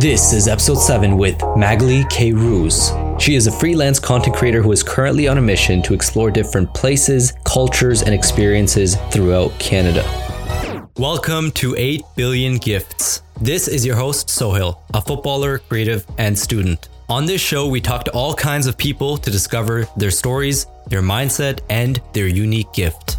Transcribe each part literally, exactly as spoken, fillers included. This is episode seven with Magalie Kruse. She is a freelance content creator who is currently on a mission to explore different places, cultures, and experiences throughout Canada. Welcome to eight billion gifts. This is your host, Sohail, a footballer, creative, and student. On this show, we talk to all kinds of people to discover their stories, their mindset, and their unique gift.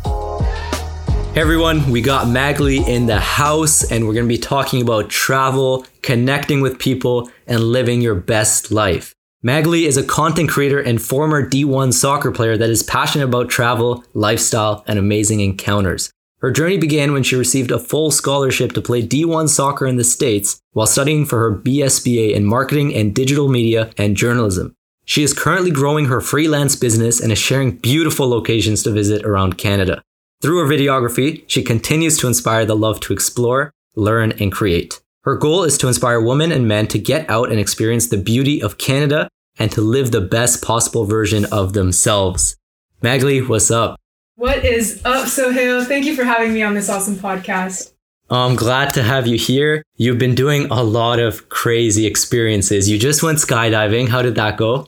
Hey everyone, we got Magalie in the house and we're going to be talking about travel, connecting with people, and living your best life. Magalie is a content creator and former D one soccer player that is passionate about travel, lifestyle, and amazing encounters. Her journey began when she received a full scholarship to play D one soccer in the States while studying for her B S B A in marketing and digital media and journalism. She is currently growing her freelance business and is sharing beautiful locations to visit around Canada. Through her videography, she continues to inspire the love to explore, learn, and create. Her goal is to inspire women and men to get out and experience the beauty of Canada and to live the best possible version of themselves. Magalie, what's up? What is up, Sohail? Thank you for having me on this awesome podcast. I'm glad to have you here. You've been doing a lot of crazy experiences. You just went skydiving. How did that go?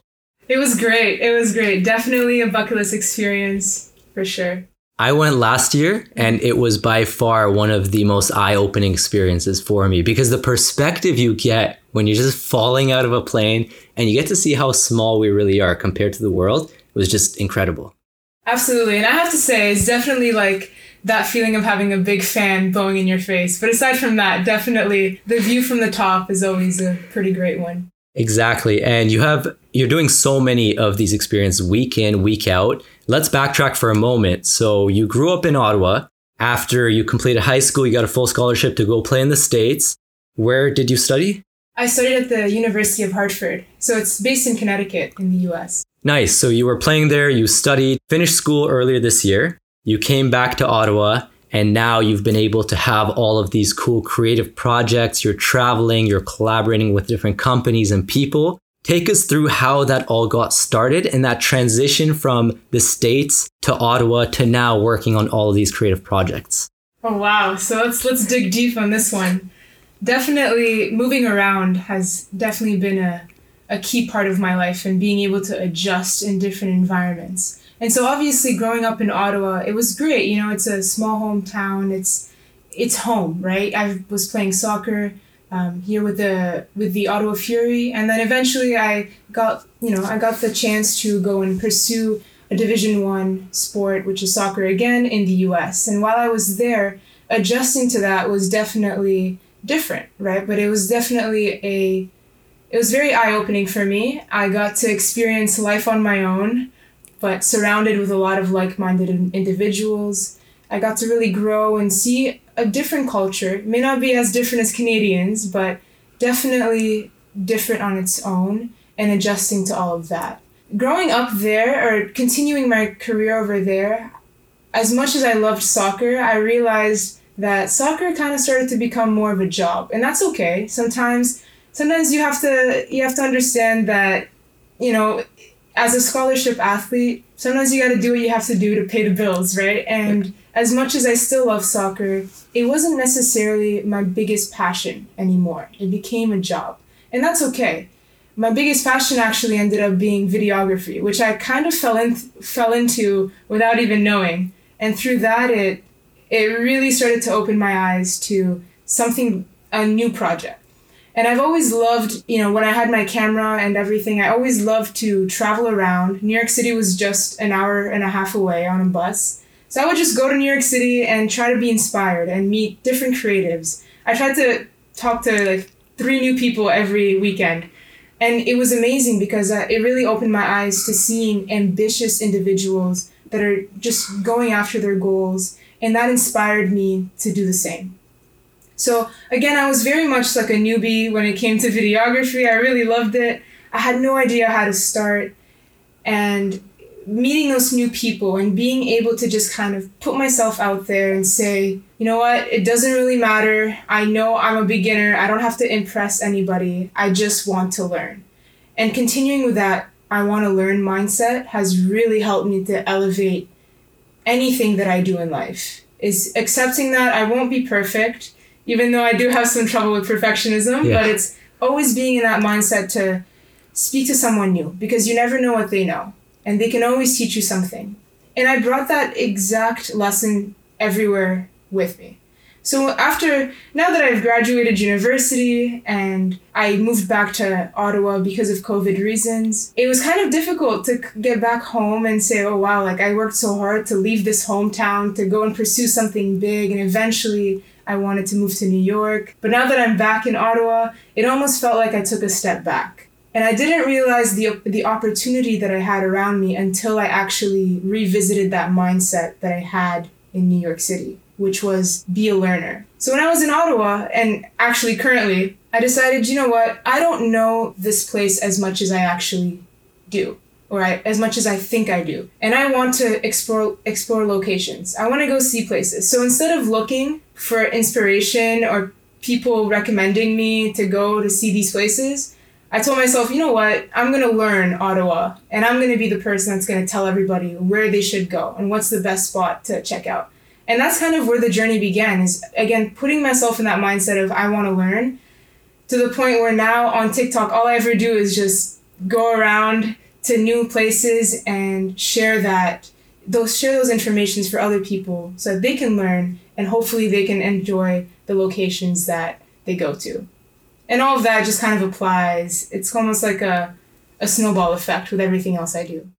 It was great. It was great. Definitely a bucket list experience, for sure. I went last year and it was by far one of the most eye-opening experiences for me because the perspective you get when you're just falling out of a plane and you get to see how small we really are compared to the world was just incredible. Absolutely. And I have to say, it's definitely like that feeling of having a big fan blowing in your face. But aside from that, definitely the view from the top is always a pretty great one. Exactly. And you have, you're doing so many of these experiences week in, week out. Let's backtrack for a moment. So you grew up in Ottawa. After you completed high school, you got a full scholarship to go play in the States. Where did you study? I studied at the University of Hartford. So it's based in Connecticut in the U S. Nice. So you were playing there, you studied, finished school earlier this year. You came back to Ottawa and now you've been able to have all of these cool creative projects. You're traveling, you're collaborating with different companies and people. Take us through how that all got started and that transition from the States to Ottawa to now working on all of these creative projects. Oh, wow. So let's let's dig deep on this one. Definitely moving around has definitely been a, a key part of my life and being able to adjust in different environments. And so obviously growing up in Ottawa, it was great. You know, it's a small hometown. It's it's home, right? I was playing soccer Um, here with the with the Ottawa Fury, and then eventually I got you know I got the chance to go and pursue a Division One sport, which is soccer again in the U S. And while I was there, adjusting to that was definitely different, right? But it was definitely a it was very eye-opening for me. I got to experience life on my own, but surrounded with a lot of like-minded individuals. I got to really grow and see a different culture. It may not be as different as Canadians, but definitely different on its own and adjusting to all of that. Growing up there or continuing my career over there, as much as I loved soccer, I realized that soccer kind of started to become more of a job. And that's okay. Sometimes sometimes you have to you have to understand that, you know, as a scholarship athlete, sometimes you got to do what you have to do to pay the bills, right? And as much as I still love soccer, it wasn't necessarily my biggest passion anymore. It became a job. And that's okay. My biggest passion actually ended up being videography, which I kind of fell in, fell into without even knowing. And through that, it it really started to open my eyes to something, a new project. And I've always loved, you know, when I had my camera and everything, I always loved to travel around. New York City was just an hour and a half away on a bus. So I would just go to New York City and try to be inspired and meet different creatives. I tried to talk to like three new people every weekend. And it was amazing because uh, it really opened my eyes to seeing ambitious individuals that are just going after their goals. And that inspired me to do the same. So again, I was very much like a newbie when it came to videography. I really loved it. I had no idea how to start. And meeting those new people and being able to just kind of put myself out there and say, you know what, it doesn't really matter. I know I'm a beginner. I don't have to impress anybody. I just want to learn. And continuing with that, I want to learn mindset has really helped me to elevate anything that I do in life. Is accepting that I won't be perfect, even though I do have some trouble with perfectionism, yeah. But it's always being in that mindset to speak to someone new, because you never know what they know and they can always teach you something. And I brought that exact lesson everywhere with me. So after, now that I've graduated university and I moved back to Ottawa because of COVID reasons, it was kind of difficult to get back home and say, oh wow, like I worked so hard to leave this hometown to go and pursue something big. And eventually I wanted to move to New York. But now that I'm back in Ottawa, it almost felt like I took a step back. And I didn't realize the the opportunity that I had around me until I actually revisited that mindset that I had in New York City, which was be a learner. So when I was in Ottawa, and actually currently, I decided, you know what, I don't know this place as much as I actually do, or I, as much as I think I do. And I want to explore explore locations. I want to go see places. So instead of looking for inspiration or people recommending me to go to see these places, I told myself, you know what, I'm going to learn Ottawa and I'm going to be the person that's going to tell everybody where they should go and what's the best spot to check out. And that's kind of where the journey began, is, again, putting myself in that mindset of I want to learn, to the point where now on TikTok, all I ever do is just go around to new places and share that, those share those informations for other people so that they can learn and hopefully they can enjoy the locations that they go to. And all of that just kind of applies. It's almost like a, a snowball effect with everything else I do.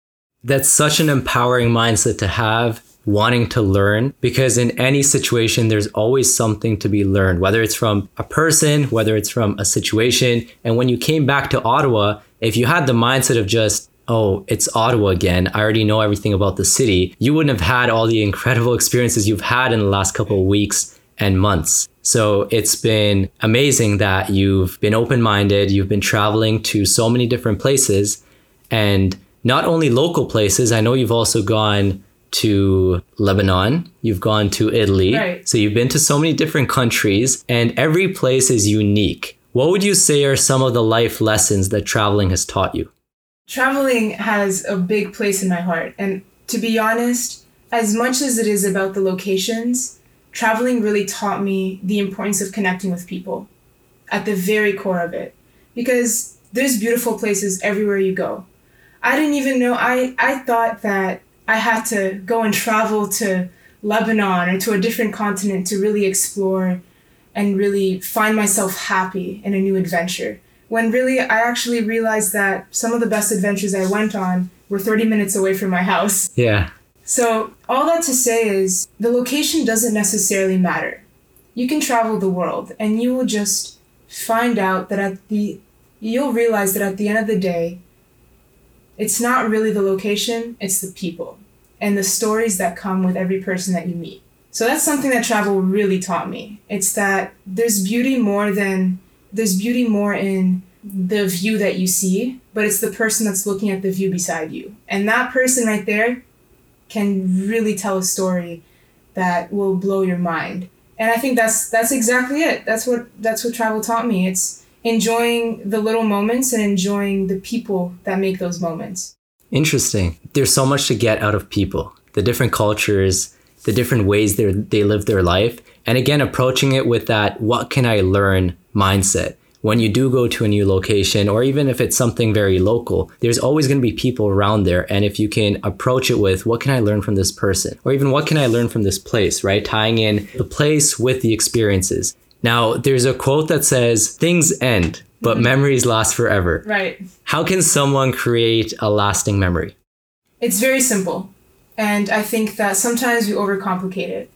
That's such an empowering mindset to have, wanting to learn, because in any situation, there's always something to be learned, whether it's from a person, whether it's from a situation. And when you came back to Ottawa, if you had the mindset of just, oh, it's Ottawa again, I already know everything about the city, you wouldn't have had all the incredible experiences you've had in the last couple of weeks and months. So it's been amazing that you've been open-minded, you've been traveling to so many different places, and not only local places. I know you've also gone to Lebanon, you've gone to Italy. Right. So you've been to so many different countries, and every place is unique. What would you say are some of the life lessons that traveling has taught you? Traveling has a big place in my heart. And to be honest, as much as it is about the locations, traveling really taught me the importance of connecting with people at the very core of it, because there's beautiful places everywhere you go. I didn't even know, I, I thought that I had to go and travel to Lebanon or to a different continent to really explore and really find myself happy in a new adventure. When really, I actually realized that some of the best adventures I went on were thirty minutes away from my house. Yeah. So all that to say is the location doesn't necessarily matter. You can travel the world and you will just find out that at the, you'll realize that at the end of the day, it's not really the location, it's the people and the stories that come with every person that you meet. So that's something that travel really taught me. It's that there's beauty more than, there's beauty more in the view that you see, but it's the person that's looking at the view beside you. And that person right there can really tell a story that will blow your mind. And I think that's that's exactly it. That's what that's what travel taught me. It's enjoying the little moments and enjoying the people that make those moments. Interesting. There's so much to get out of people, the different cultures, the different ways they they live their life. And again, approaching it with that, what can I learn mindset? When you do go to a new location, or even if it's something very local, there's always going to be people around there. And if you can approach it with, what can I learn from this person? Or even what can I learn from this place, right? Tying in the place with the experiences. Now, there's a quote that says, things end, but mm-hmm. memories last forever. Right. How can someone create a lasting memory? It's very simple. And I think that sometimes we overcomplicate it.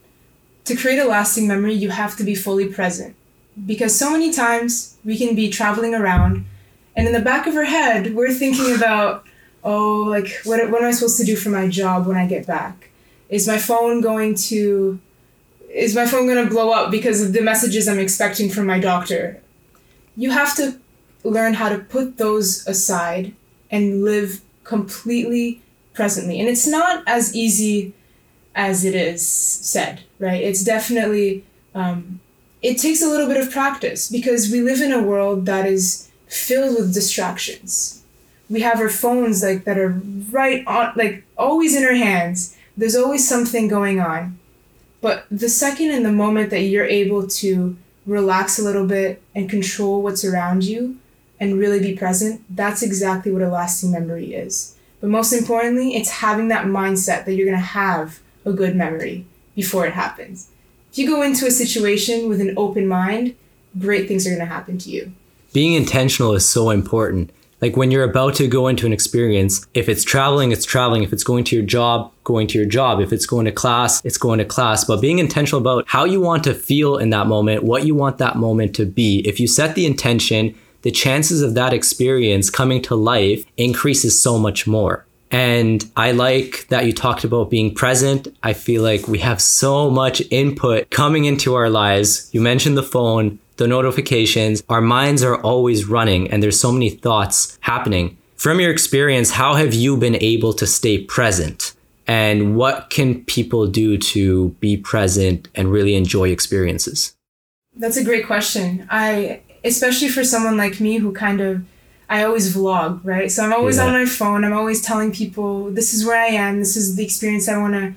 To create a lasting memory, you have to be fully present. Because so many times we can be traveling around and in the back of our head, we're thinking about, oh, like, what, what am I supposed to do for my job when I get back? Is my phone going to, is my phone going to blow up because of the messages I'm expecting from my doctor? You have to learn how to put those aside and live completely presently. And it's not as easy as it is said, right? It's definitely... Um, It takes a little bit of practice because we live in a world that is filled with distractions. We have our phones like that are right on, like always in our hands. There's always something going on. But the second and the moment that you're able to relax a little bit and control what's around you and really be present, that's exactly what a lasting memory is. But most importantly, it's having that mindset that you're going to have a good memory before it happens. If you go into a situation with an open mind, great things are going to happen to you. Being intentional is so important. Like when you're about to go into an experience, if it's traveling, it's traveling. If it's going to your job, going to your job. If it's going to class, it's going to class. But being intentional about how you want to feel in that moment, what you want that moment to be. If you set the intention, the chances of that experience coming to life increases so much more. And I like that you talked about being present. I feel like we have so much input coming into our lives. You mentioned the phone, the notifications. Our minds are always running and there's so many thoughts happening. From your experience, how have you been able to stay present? And what can people do to be present and really enjoy experiences? That's a great question. I... Especially for someone like me who kind of, I always vlog, right? So I'm always yeah. on my phone. I'm always telling people, this is where I am. This is the experience I want to,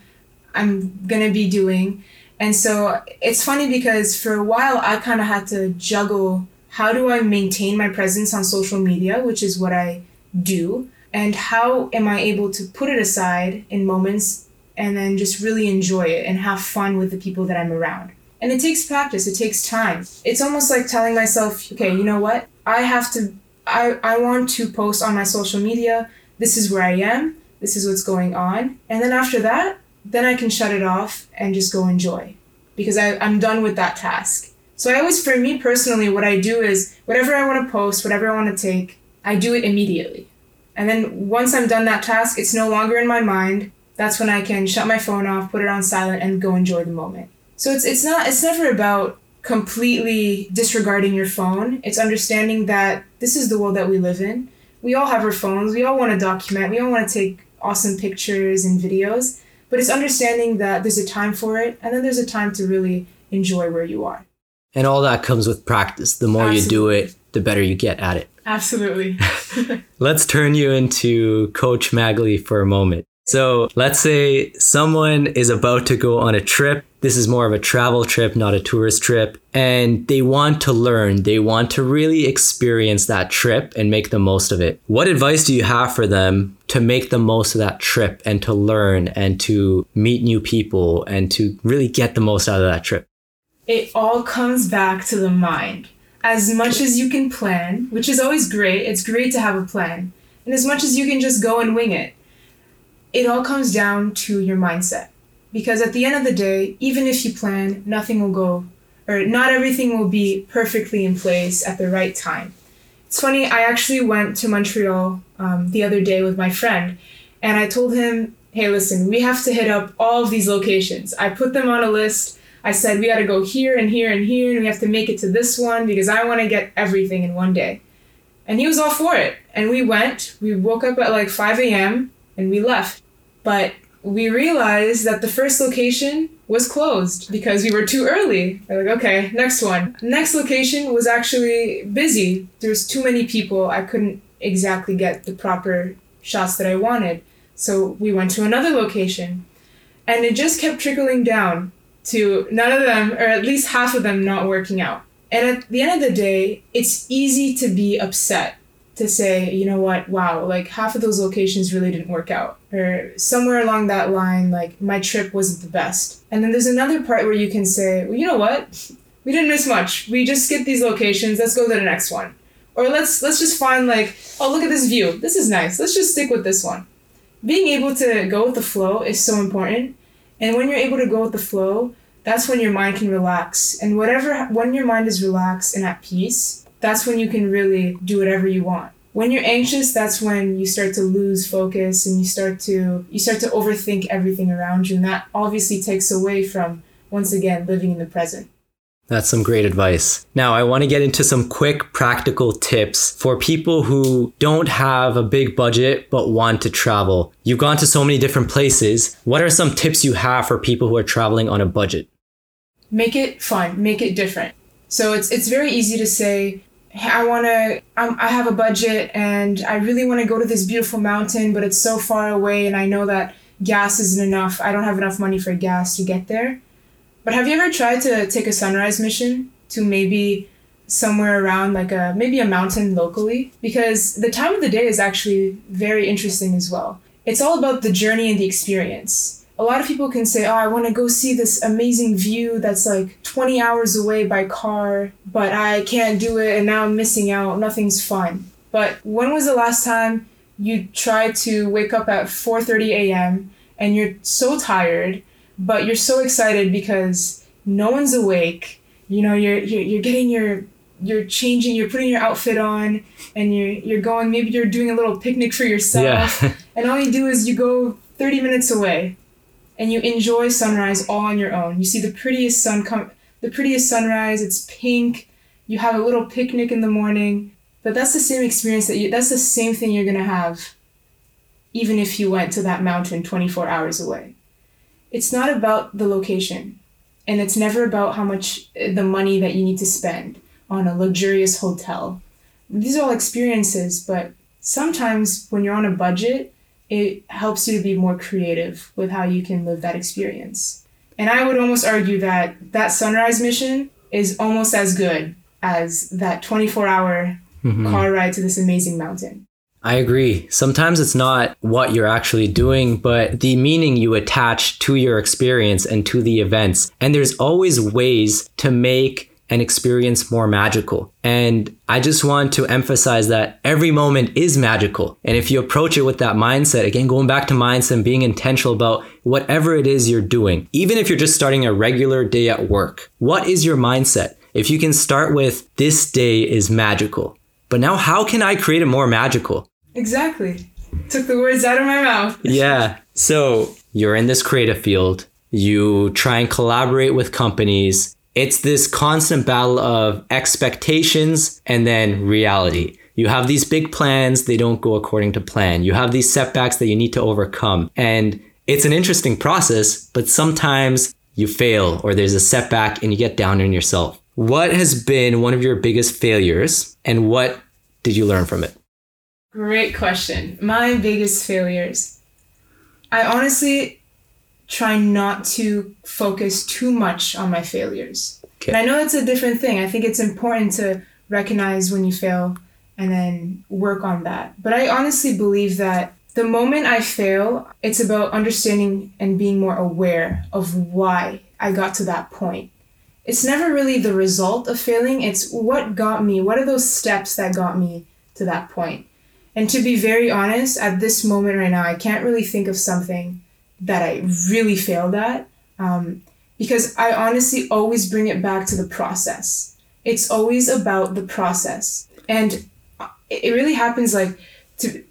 I'm going to be doing. And so it's funny because for a while, I kind of had to juggle, how do I maintain my presence on social media, which is what I do? And how am I able to put it aside in moments and then just really enjoy it and have fun with the people that I'm around? And it takes practice, it takes time. It's almost like telling myself, okay, you know what? I have to, I, I want to post on my social media, this is where I am, this is what's going on. And then after that, then I can shut it off and just go enjoy because I, I'm done with that task. So I always, for me personally, what I do is whatever I want to post, whatever I want to take, I do it immediately. And then once I'm done that task, it's no longer in my mind. That's when I can shut my phone off, put it on silent and go enjoy the moment. So it's it's not it's never about completely disregarding your phone. It's understanding that this is the world that we live in. We all have our phones. We all want to document. We all want to take awesome pictures and videos. But it's understanding that there's a time for it, and then there's a time to really enjoy where you are. And all that comes with practice. The more Absolutely. You do it, the better you get at it. Absolutely. Let's turn you into Coach Magalie for a moment. So let's say someone is about to go on a trip. This is more of a travel trip, not a tourist trip. And they want to learn. They want to really experience that trip and make the most of it. What advice do you have for them to make the most of that trip and to learn and to meet new people and to really get the most out of that trip? It all comes back to the mind. As much as you can plan, which is always great. It's great to have a plan. And as much as you can just go and wing it. It all comes down to your mindset, because at the end of the day, even if you plan, nothing will go, or not everything will be perfectly in place at the right time. It's funny, I actually went to Montreal um, the other day with my friend, and I told him, hey, listen, we have to hit up all of these locations. I put them on a list. I said, we got to go here and here and here, and we have to make it to this one because I want to get everything in one day. And he was all for it. And we went, we woke up at like five a.m., and we left. But we realized that the first location was closed because we were too early. We're like, okay, next one. Next location was actually busy. There's too many people. I couldn't exactly get the proper shots that I wanted. So we went to another location. And it just kept trickling down to none of them, or at least half of them, not working out. And at the end of the day, it's easy to be upset. To say, you know what, wow, like half of those locations really didn't work out, or somewhere along that line, like my trip wasn't the best. And then there's another part where you can say, well, you know what, we didn't miss much. We just skipped these locations. Let's go to the next one. Or let's let's just find like, oh, look at this view. This is nice. Let's just stick with this one. Being able to go with the flow is so important. And when you're able to go with the flow, that's when your mind can relax. And whatever, when your mind is relaxed and at peace, that's when you can really do whatever you want. When you're anxious, that's when you start to lose focus and you start to you start to overthink everything around you. And that obviously takes away from, once again, living in the present. That's some great advice. Now, I want to get into some quick practical tips for people who don't have a big budget but want to travel. You've gone to so many different places. What are some tips you have for people who are traveling on a budget? Make it fun. Make it different. So it's it's very easy to say, I want to, um, I have a budget and I really want to go to this beautiful mountain, but it's so far away and I know that gas isn't enough. I don't have enough money for gas to get there. But have you ever tried to take a sunrise mission to maybe somewhere around like a maybe a mountain locally, because the time of the day is actually very interesting as well. It's all about the journey and the experience. A lot of people can say, oh, I want to go see this amazing view that's like twenty hours away by car, but I can't do it and now I'm missing out. Nothing's fun. But when was the last time you tried to wake up at four thirty a.m. and you're so tired, but you're so excited because no one's awake. You know, you're you're, you're getting your you're changing, you're putting your outfit on and you're, you're going, maybe you're doing a little picnic for yourself. Yeah. And all you do is you go thirty minutes away and you enjoy sunrise all on your own. You see the prettiest sun come, the prettiest sunrise, it's pink. You have a little picnic in the morning, but that's the same experience that you, that's the same thing you're going to have. Even if you went to that mountain twenty-four hours away, it's not about the location and it's never about how much the money that you need to spend on a luxurious hotel. These are all experiences, but sometimes when you're on a budget, it helps you to be more creative with how you can live that experience. And I would almost argue that that sunrise mission is almost as good as that twenty-four hour mm-hmm. car ride to this amazing mountain. I agree. Sometimes it's not what you're actually doing, but the meaning you attach to your experience and to the events. And there's always ways to make and experience more magical. And I just want to emphasize that every moment is magical. And if you approach it with that mindset, again, going back to mindset and being intentional about whatever it is you're doing, even if you're just starting a regular day at work, what is your mindset? If you can start with, this day is magical, but now how can I create it more magical? Exactly. Took the words out of my mouth. Yeah. So you're in this creative field, you try and collaborate with companies. It's this constant battle of expectations and then reality. You have these big plans, they don't go according to plan. You have these setbacks that you need to overcome. And it's an interesting process, but sometimes you fail or there's a setback and you get down on yourself. What has been one of your biggest failures and what did you learn from it? Great question. My biggest failures. I honestly... try not to focus too much on my failures. Okay. And I know that's a different thing. I think it's important to recognize when you fail and then work on that. But I honestly believe that the moment I fail, it's about understanding and being more aware of why I got to that point. It's never really the result of failing. It's what got me. What are those steps that got me to that point? And to be very honest, at this moment right now, I can't really think of something that I really failed at, um, because I honestly always bring it back to the process. It's always about the process. And it really happens like to,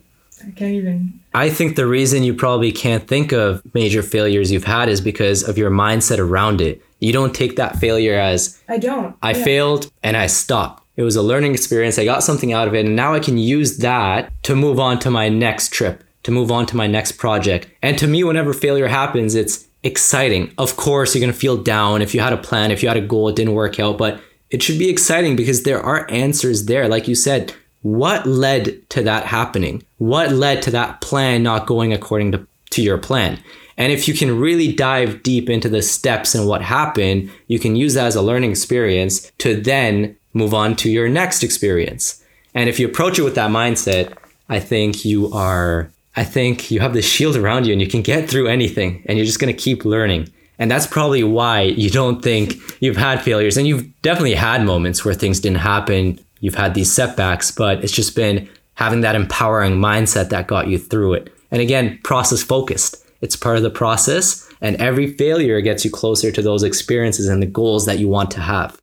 I can't even. I think the reason you probably can't think of major failures you've had is because of your mindset around it. You don't take that failure as I don't. I yeah. failed and I stopped. It was a learning experience. I got something out of it. And now I can use that to move on to my next trip, to move on to my next project. And to me, whenever failure happens, it's exciting. Of course, you're going to feel down if you had a plan, if you had a goal, it didn't work out, but it should be exciting because there are answers there. Like you said, what led to that happening? What led to that plan not going according to, to your plan? And if you can really dive deep into the steps and what happened, you can use that as a learning experience to then move on to your next experience. And if you approach it with that mindset, I think you are... I think you have this shield around you and you can get through anything and you're just going to keep learning. And that's probably why you don't think you've had failures. And you've definitely had moments where things didn't happen. You've had these setbacks, but it's just been having that empowering mindset that got you through it. And again, process focused. It's part of the process and every failure gets you closer to those experiences and the goals that you want to have.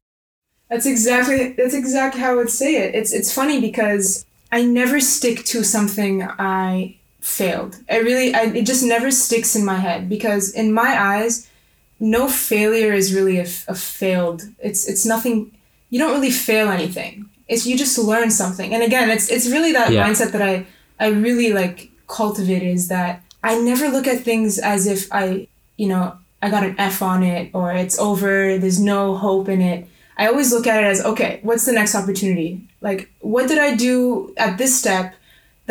That's exactly, that's exactly how I would say it. It's, it's funny because I never stick to something I... failed. I really, I, it just never sticks in my head because in my eyes, no failure is really a, a failed. It's it's nothing. You don't really fail anything. It's you just learn something. And again, it's it's really that yeah. mindset that I I really like cultivate is that I never look at things as if I you know I got an F on it or it's over. There's no hope in it. I always look at it as okay, what's the next opportunity? Like what did I do at this step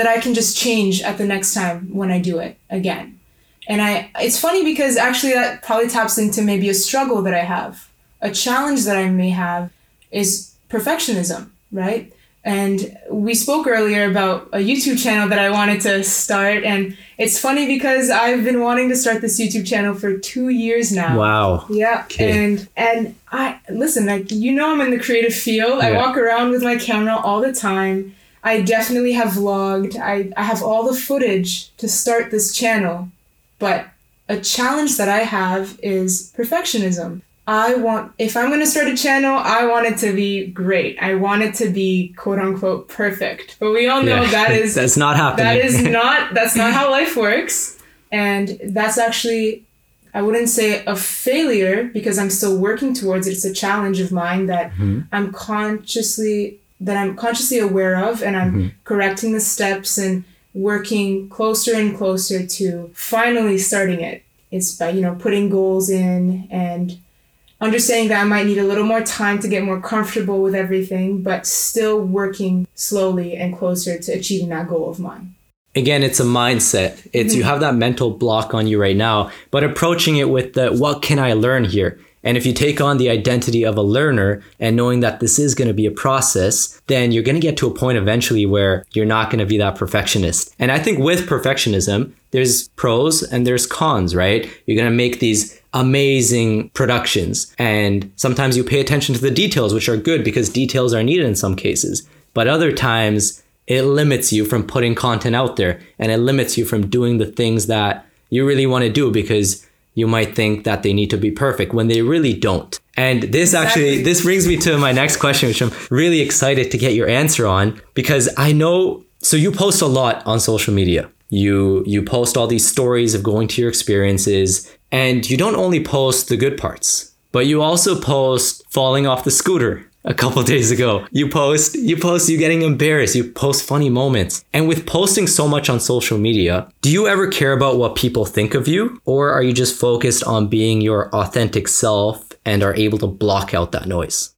that I can just change at the next time when I do it again. And I, it's funny because actually that probably taps into maybe a struggle that I have, a challenge that I may have. is perfectionism, right? And we spoke earlier about a YouTube channel that I wanted to start. And it's funny because I've been wanting to start this YouTube channel for two years now. Wow. Yeah. Okay. And and I listen, like, you know, I'm in the creative field. Yeah. I walk around with my camera all the time. I definitely have vlogged. I, I have all the footage to start this channel. But a challenge that I have is perfectionism. I want, if I'm going to start a channel, I want it to be great. I want it to be quote unquote perfect. But we all know yeah, that is, that's not happening. That is not, that's not how life works. And that's actually, I wouldn't say a failure because I'm still working towards it. It's a challenge of mine that mm-hmm. I'm consciously, that I'm consciously aware of, and I'm mm-hmm. correcting the steps and working closer and closer to finally starting it. It's by, you know, putting goals in and understanding that I might need a little more time to get more comfortable with everything, but still working slowly and closer to achieving that goal of mine. Again, it's a mindset. It's mm-hmm. you have that mental block on you right now, but approaching it with the, what can I learn here? And if you take on the identity of a learner and knowing that this is going to be a process, then you're going to get to a point eventually where you're not going to be that perfectionist. And I think with perfectionism, there's pros and there's cons, right? You're going to make these amazing productions. And sometimes you pay attention to the details, which are good because details are needed in some cases. But other times it limits you from putting content out there, and it limits you from doing the things that you really want to do because you might think that they need to be perfect when they really don't. And this exactly. actually, this brings me to my next question, which I'm really excited to get your answer on, because I know, so you post a lot on social media. You you post all these stories of going to your experiences, and you don't only post the good parts, but you also post falling off the scooter a couple of days ago. You post, you post you getting embarrassed, you post funny moments. And with posting so much on social media, do you ever care about what people think of you? Or are you just focused on being your authentic self and are able to block out that noise?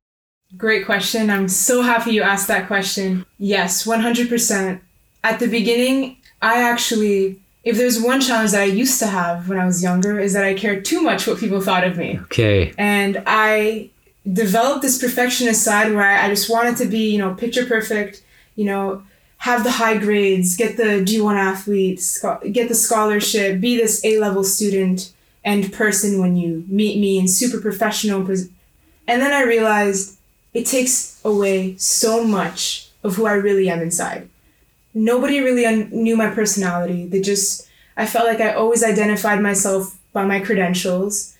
Great question. I'm so happy you asked that question. Yes, one hundred percent. At the beginning, I actually, if there's one challenge that I used to have when I was younger, is that I cared too much what people thought of me. Okay. And I developed this perfectionist side where I just wanted to be, you know, picture perfect, you know, have the high grades, get the D one athlete, get the scholarship, be this A-level student and person when you meet me, and super professional. And then I realized it takes away so much of who I really am inside. Nobody really un- knew my personality. They just, I felt like I always identified myself by my credentials.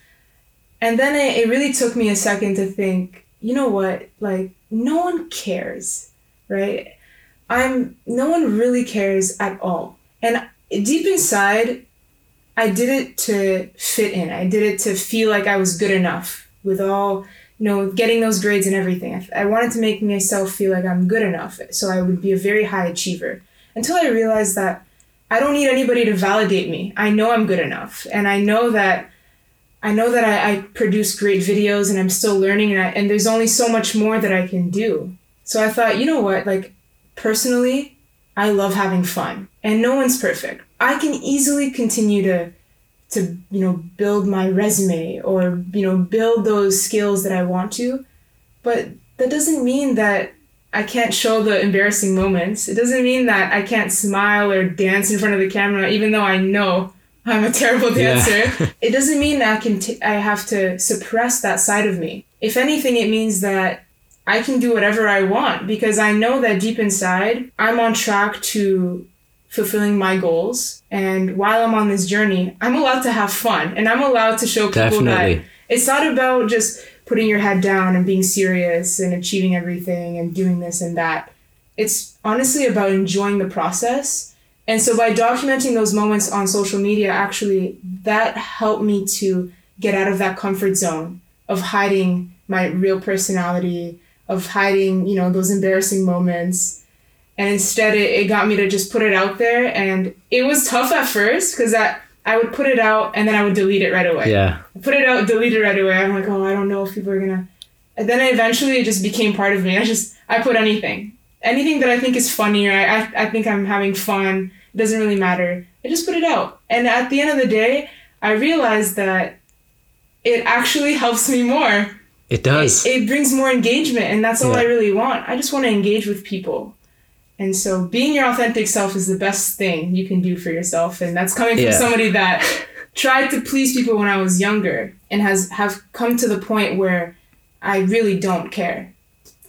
And then it, it really took me a second to think, you know what, like, no one cares, right? I'm, no one really cares at all. And deep inside, I did it to fit in. I did it to feel like I was good enough with all, you know, getting those grades and everything. I, I wanted to make myself feel like I'm good enough, so I would be a very high achiever, until I realized that I don't need anybody to validate me. I know I'm good enough. And I know that I know that I, I produce great videos, and I'm still learning, and, I, and there's only so much more that I can do. So I thought, you know what, like, personally, I love having fun, and no one's perfect. I can easily continue to, to, you know, build my resume or, you know, build those skills that I want to, but that doesn't mean that I can't show the embarrassing moments. It doesn't mean that I can't smile or dance in front of the camera, even though I know I'm a terrible dancer. Yeah. It doesn't mean that I can t- I have to suppress that side of me. If anything, it means that I can do whatever I want, because I know that deep inside, I'm on track to fulfilling my goals. And while I'm on this journey, I'm allowed to have fun, and I'm allowed to show people Definitely. That it's not about just putting your head down and being serious and achieving everything and doing this and that. It's honestly about enjoying the process. And so by documenting those moments on social media, actually, that helped me to get out of that comfort zone of hiding my real personality, of hiding, you know, those embarrassing moments. And instead, it, it got me to just put it out there. And it was tough at first, because I, I would put it out and then I would delete it right away. Yeah. Put it out, delete it right away. I'm like, oh, I don't know if people are going to. And then eventually it just became part of me. I just, I put anything. Anything that I think is funny, or I, I, I think I'm having fun. It doesn't really matter. I just put it out. And at the end of the day, I realized that it actually helps me more It does. It, it brings more engagement, and that's all yeah. I really want. I just want to engage with people. And so being your authentic self is the best thing you can do for yourself. And that's coming from yeah. somebody that tried to please people when I was younger and has have come to the point where I really don't care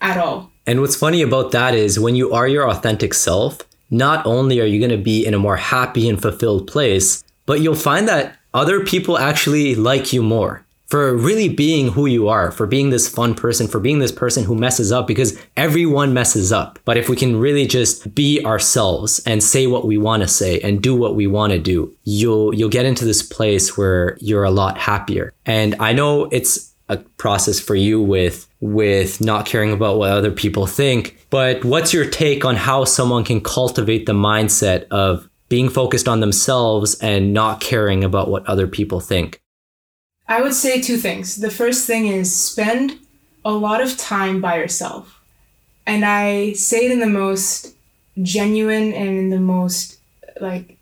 at all. And what's funny about that is when you are your authentic self, not only are you going to be in a more happy and fulfilled place, but you'll find that other people actually like you more for really being who you are, for being this fun person, for being this person who messes up, because everyone messes up. But if we can really just be ourselves and say what we want to say and do what we want to do, you'll you'll get into this place where you're a lot happier. And I know it's a process for you with with not caring about what other people think, but what's your take on how someone can cultivate the mindset of being focused on themselves and not caring about what other people think? I would say two things. The first thing is spend a lot of time by yourself. And I say it in the most genuine and in the most, like,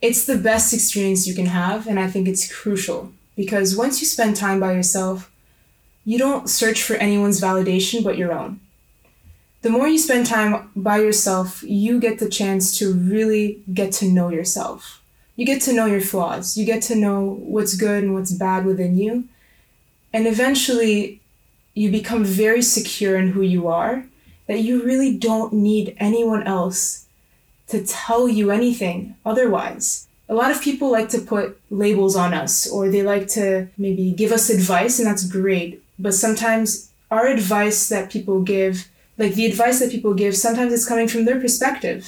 it's the best experience you can have. And I think it's crucial because once you spend time by yourself, you don't search for anyone's validation but your own. The more you spend time by yourself, you get the chance to really get to know yourself. You get to know your flaws. You get to know what's good and what's bad within you. And eventually, you become very secure in who you are, that you really don't need anyone else to tell you anything otherwise. A lot of people like to put labels on us, or they like to maybe give us advice, and that's great. But sometimes our advice that people give Like the advice that people give, sometimes it's coming from their perspective,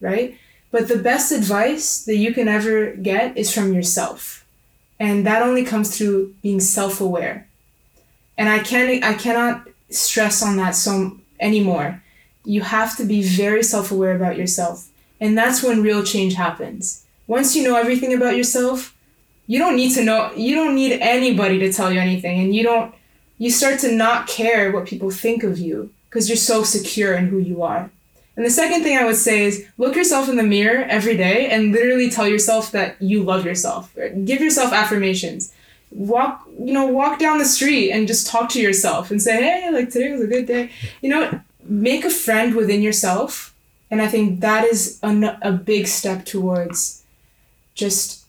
right? But the best advice that you can ever get is from yourself. And that only comes through being self-aware. And I can't, I cannot stress on that so anymore. You have to be very self-aware about yourself. And that's when real change happens. Once you know everything about yourself, you don't need to know, you don't need anybody to tell you anything. And you don't, you start to not care what people think of you, because you're so secure in who you are. And the second thing I would say is look yourself in the mirror every day and literally tell yourself that you love yourself. Give yourself affirmations. Walk, you know, walk down the street and just talk to yourself and say, hey, like today was a good day. You know, make a friend within yourself. And I think that is a, a big step towards just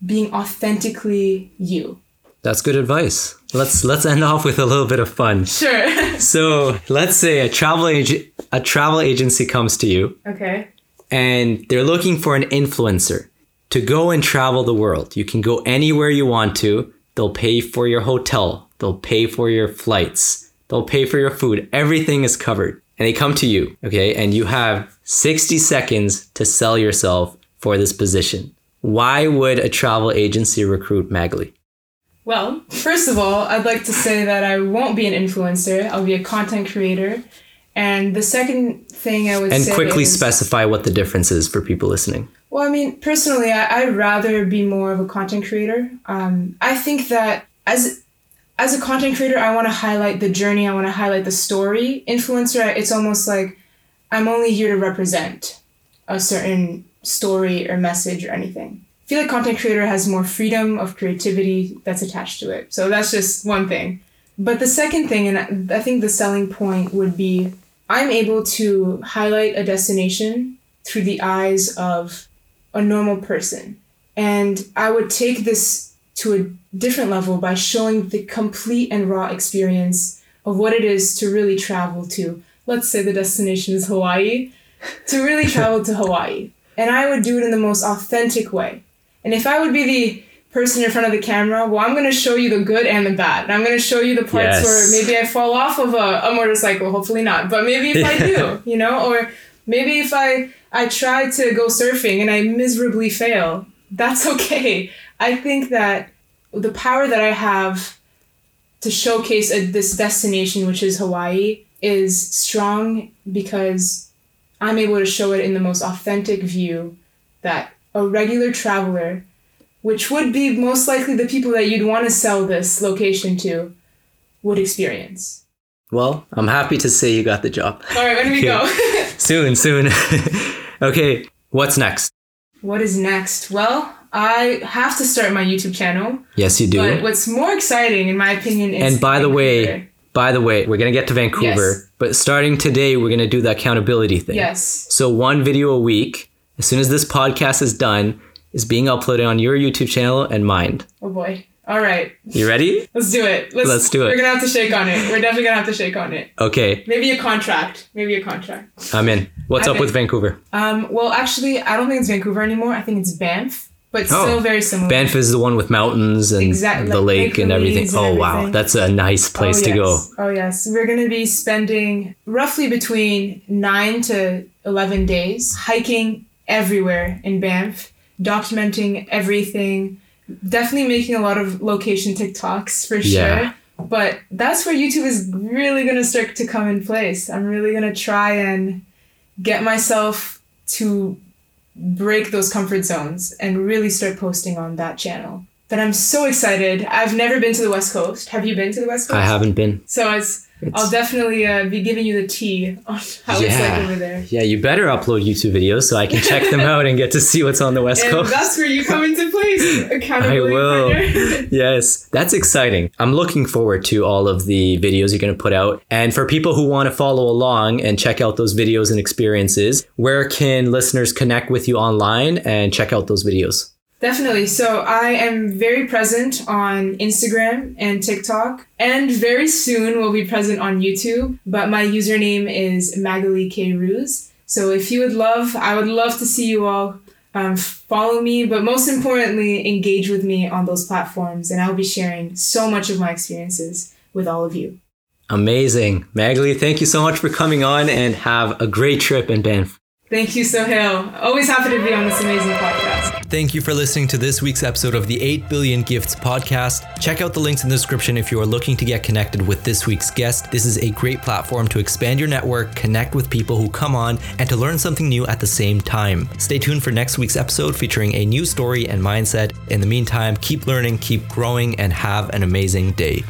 being authentically you. That's good advice. Let's let's end off with a little bit of fun. Sure. So let's say a travel ag- a travel agency comes to you. Okay. And they're looking for an influencer to go and travel the world. You can go anywhere you want to. They'll pay for your hotel. They'll pay for your flights. They'll pay for your food. Everything is covered. And they come to you. Okay. And you have sixty seconds to sell yourself for this position. Why would a travel agency recruit Magalie? Well, first of all, I'd like to say that I won't be an influencer. I'll be a content creator. And the second thing I would and say And quickly is, specify what the difference is for people listening. Well, I mean, personally, I, I'd rather be more of a content creator. Um, I think that as as a content creator, I want to highlight the journey. I want to highlight the story. Influencer, it's almost like I'm only here to represent a certain story or message or anything. I feel like content creator has more freedom of creativity that's attached to it. So that's just one thing. But the second thing, and I think the selling point would be, I'm able to highlight a destination through the eyes of a normal person. And I would take this to a different level by showing the complete and raw experience of what it is to really travel to, let's say the destination is Hawaii, to really travel to Hawaii. And I would do it in the most authentic way. And if I would be the person in front of the camera, well, I'm going to show you the good and the bad. And I'm going to show you the parts yes. where maybe I fall off of a, a motorcycle. Hopefully not. But maybe if I do, you know, or maybe if I, I try to go surfing and I miserably fail, that's okay. I think that the power that I have to showcase a, this destination, which is Hawaii, is strong because I'm able to show it in the most authentic view that a regular traveler, which would be most likely the people that you'd want to sell this location to, would experience. Well, I'm happy to say you got the job. All right, when do we go? soon, soon. Okay, what's next? What is next? Well, I have to start my YouTube channel. Yes, you do. But what's more exciting, in my opinion, is... And by the way, by the way, we're going to get to Vancouver, yes. but starting today, we're going to do the accountability thing. Yes. So one video a week, as soon as this podcast is done, is being uploaded on your YouTube channel and mine. Oh, boy. All right. You ready? Let's do it. Let's, Let's do it. We're going to have to shake on it. We're definitely going to have to shake on it. Okay. Maybe a contract. Maybe a contract. I'm in. What's I'm up in. with Vancouver? Um. Well, actually, I don't think it's Vancouver anymore. I think it's Banff. But oh. still very similar. Banff is the one with mountains and exactly. the lake, lake and everything. Oh, and everything. Wow. That's a nice place oh, yes. to go. Oh, yes. We're going to be spending roughly between nine to eleven days hiking everywhere in Banff, documenting everything, definitely making a lot of location TikToks for sure. Yeah. But that's where YouTube is really going to start to come in place. I'm really going to try and get myself to... break those comfort zones and really start posting on that channel. But I'm so excited. I've never been to the West Coast. Have you been to the West Coast? I haven't been. So it's, it's I'll definitely uh, be giving you the tea on how yeah. it's like over there. Yeah, you better upload YouTube videos so I can check them out and get to see what's on the West and Coast. That's where you come into place. Accountability I will. Yes, that's exciting. I'm looking forward to all of the videos you're going to put out. And for people who want to follow along and check out those videos and experiences, where can listeners connect with you online and check out those videos? Definitely. So I am very present on Instagram and TikTok, and very soon will be present on YouTube. But my username is Magalie Kruse. So if you would love, I would love to see you all um, follow me, but most importantly, engage with me on those platforms. And I'll be sharing so much of my experiences with all of you. Amazing. Magalie, thank you so much for coming on and have a great trip in Banff. Thank you, Sohail. Always happy to be on this amazing podcast. Thank you for listening to this week's episode of the eight billion Gifts podcast. Check out the links in the description if you are looking to get connected with this week's guest. This is a great platform to expand your network, connect with people who come on, and to learn something new at the same time. Stay tuned for next week's episode featuring a new story and mindset. In the meantime, keep learning, keep growing, and have an amazing day.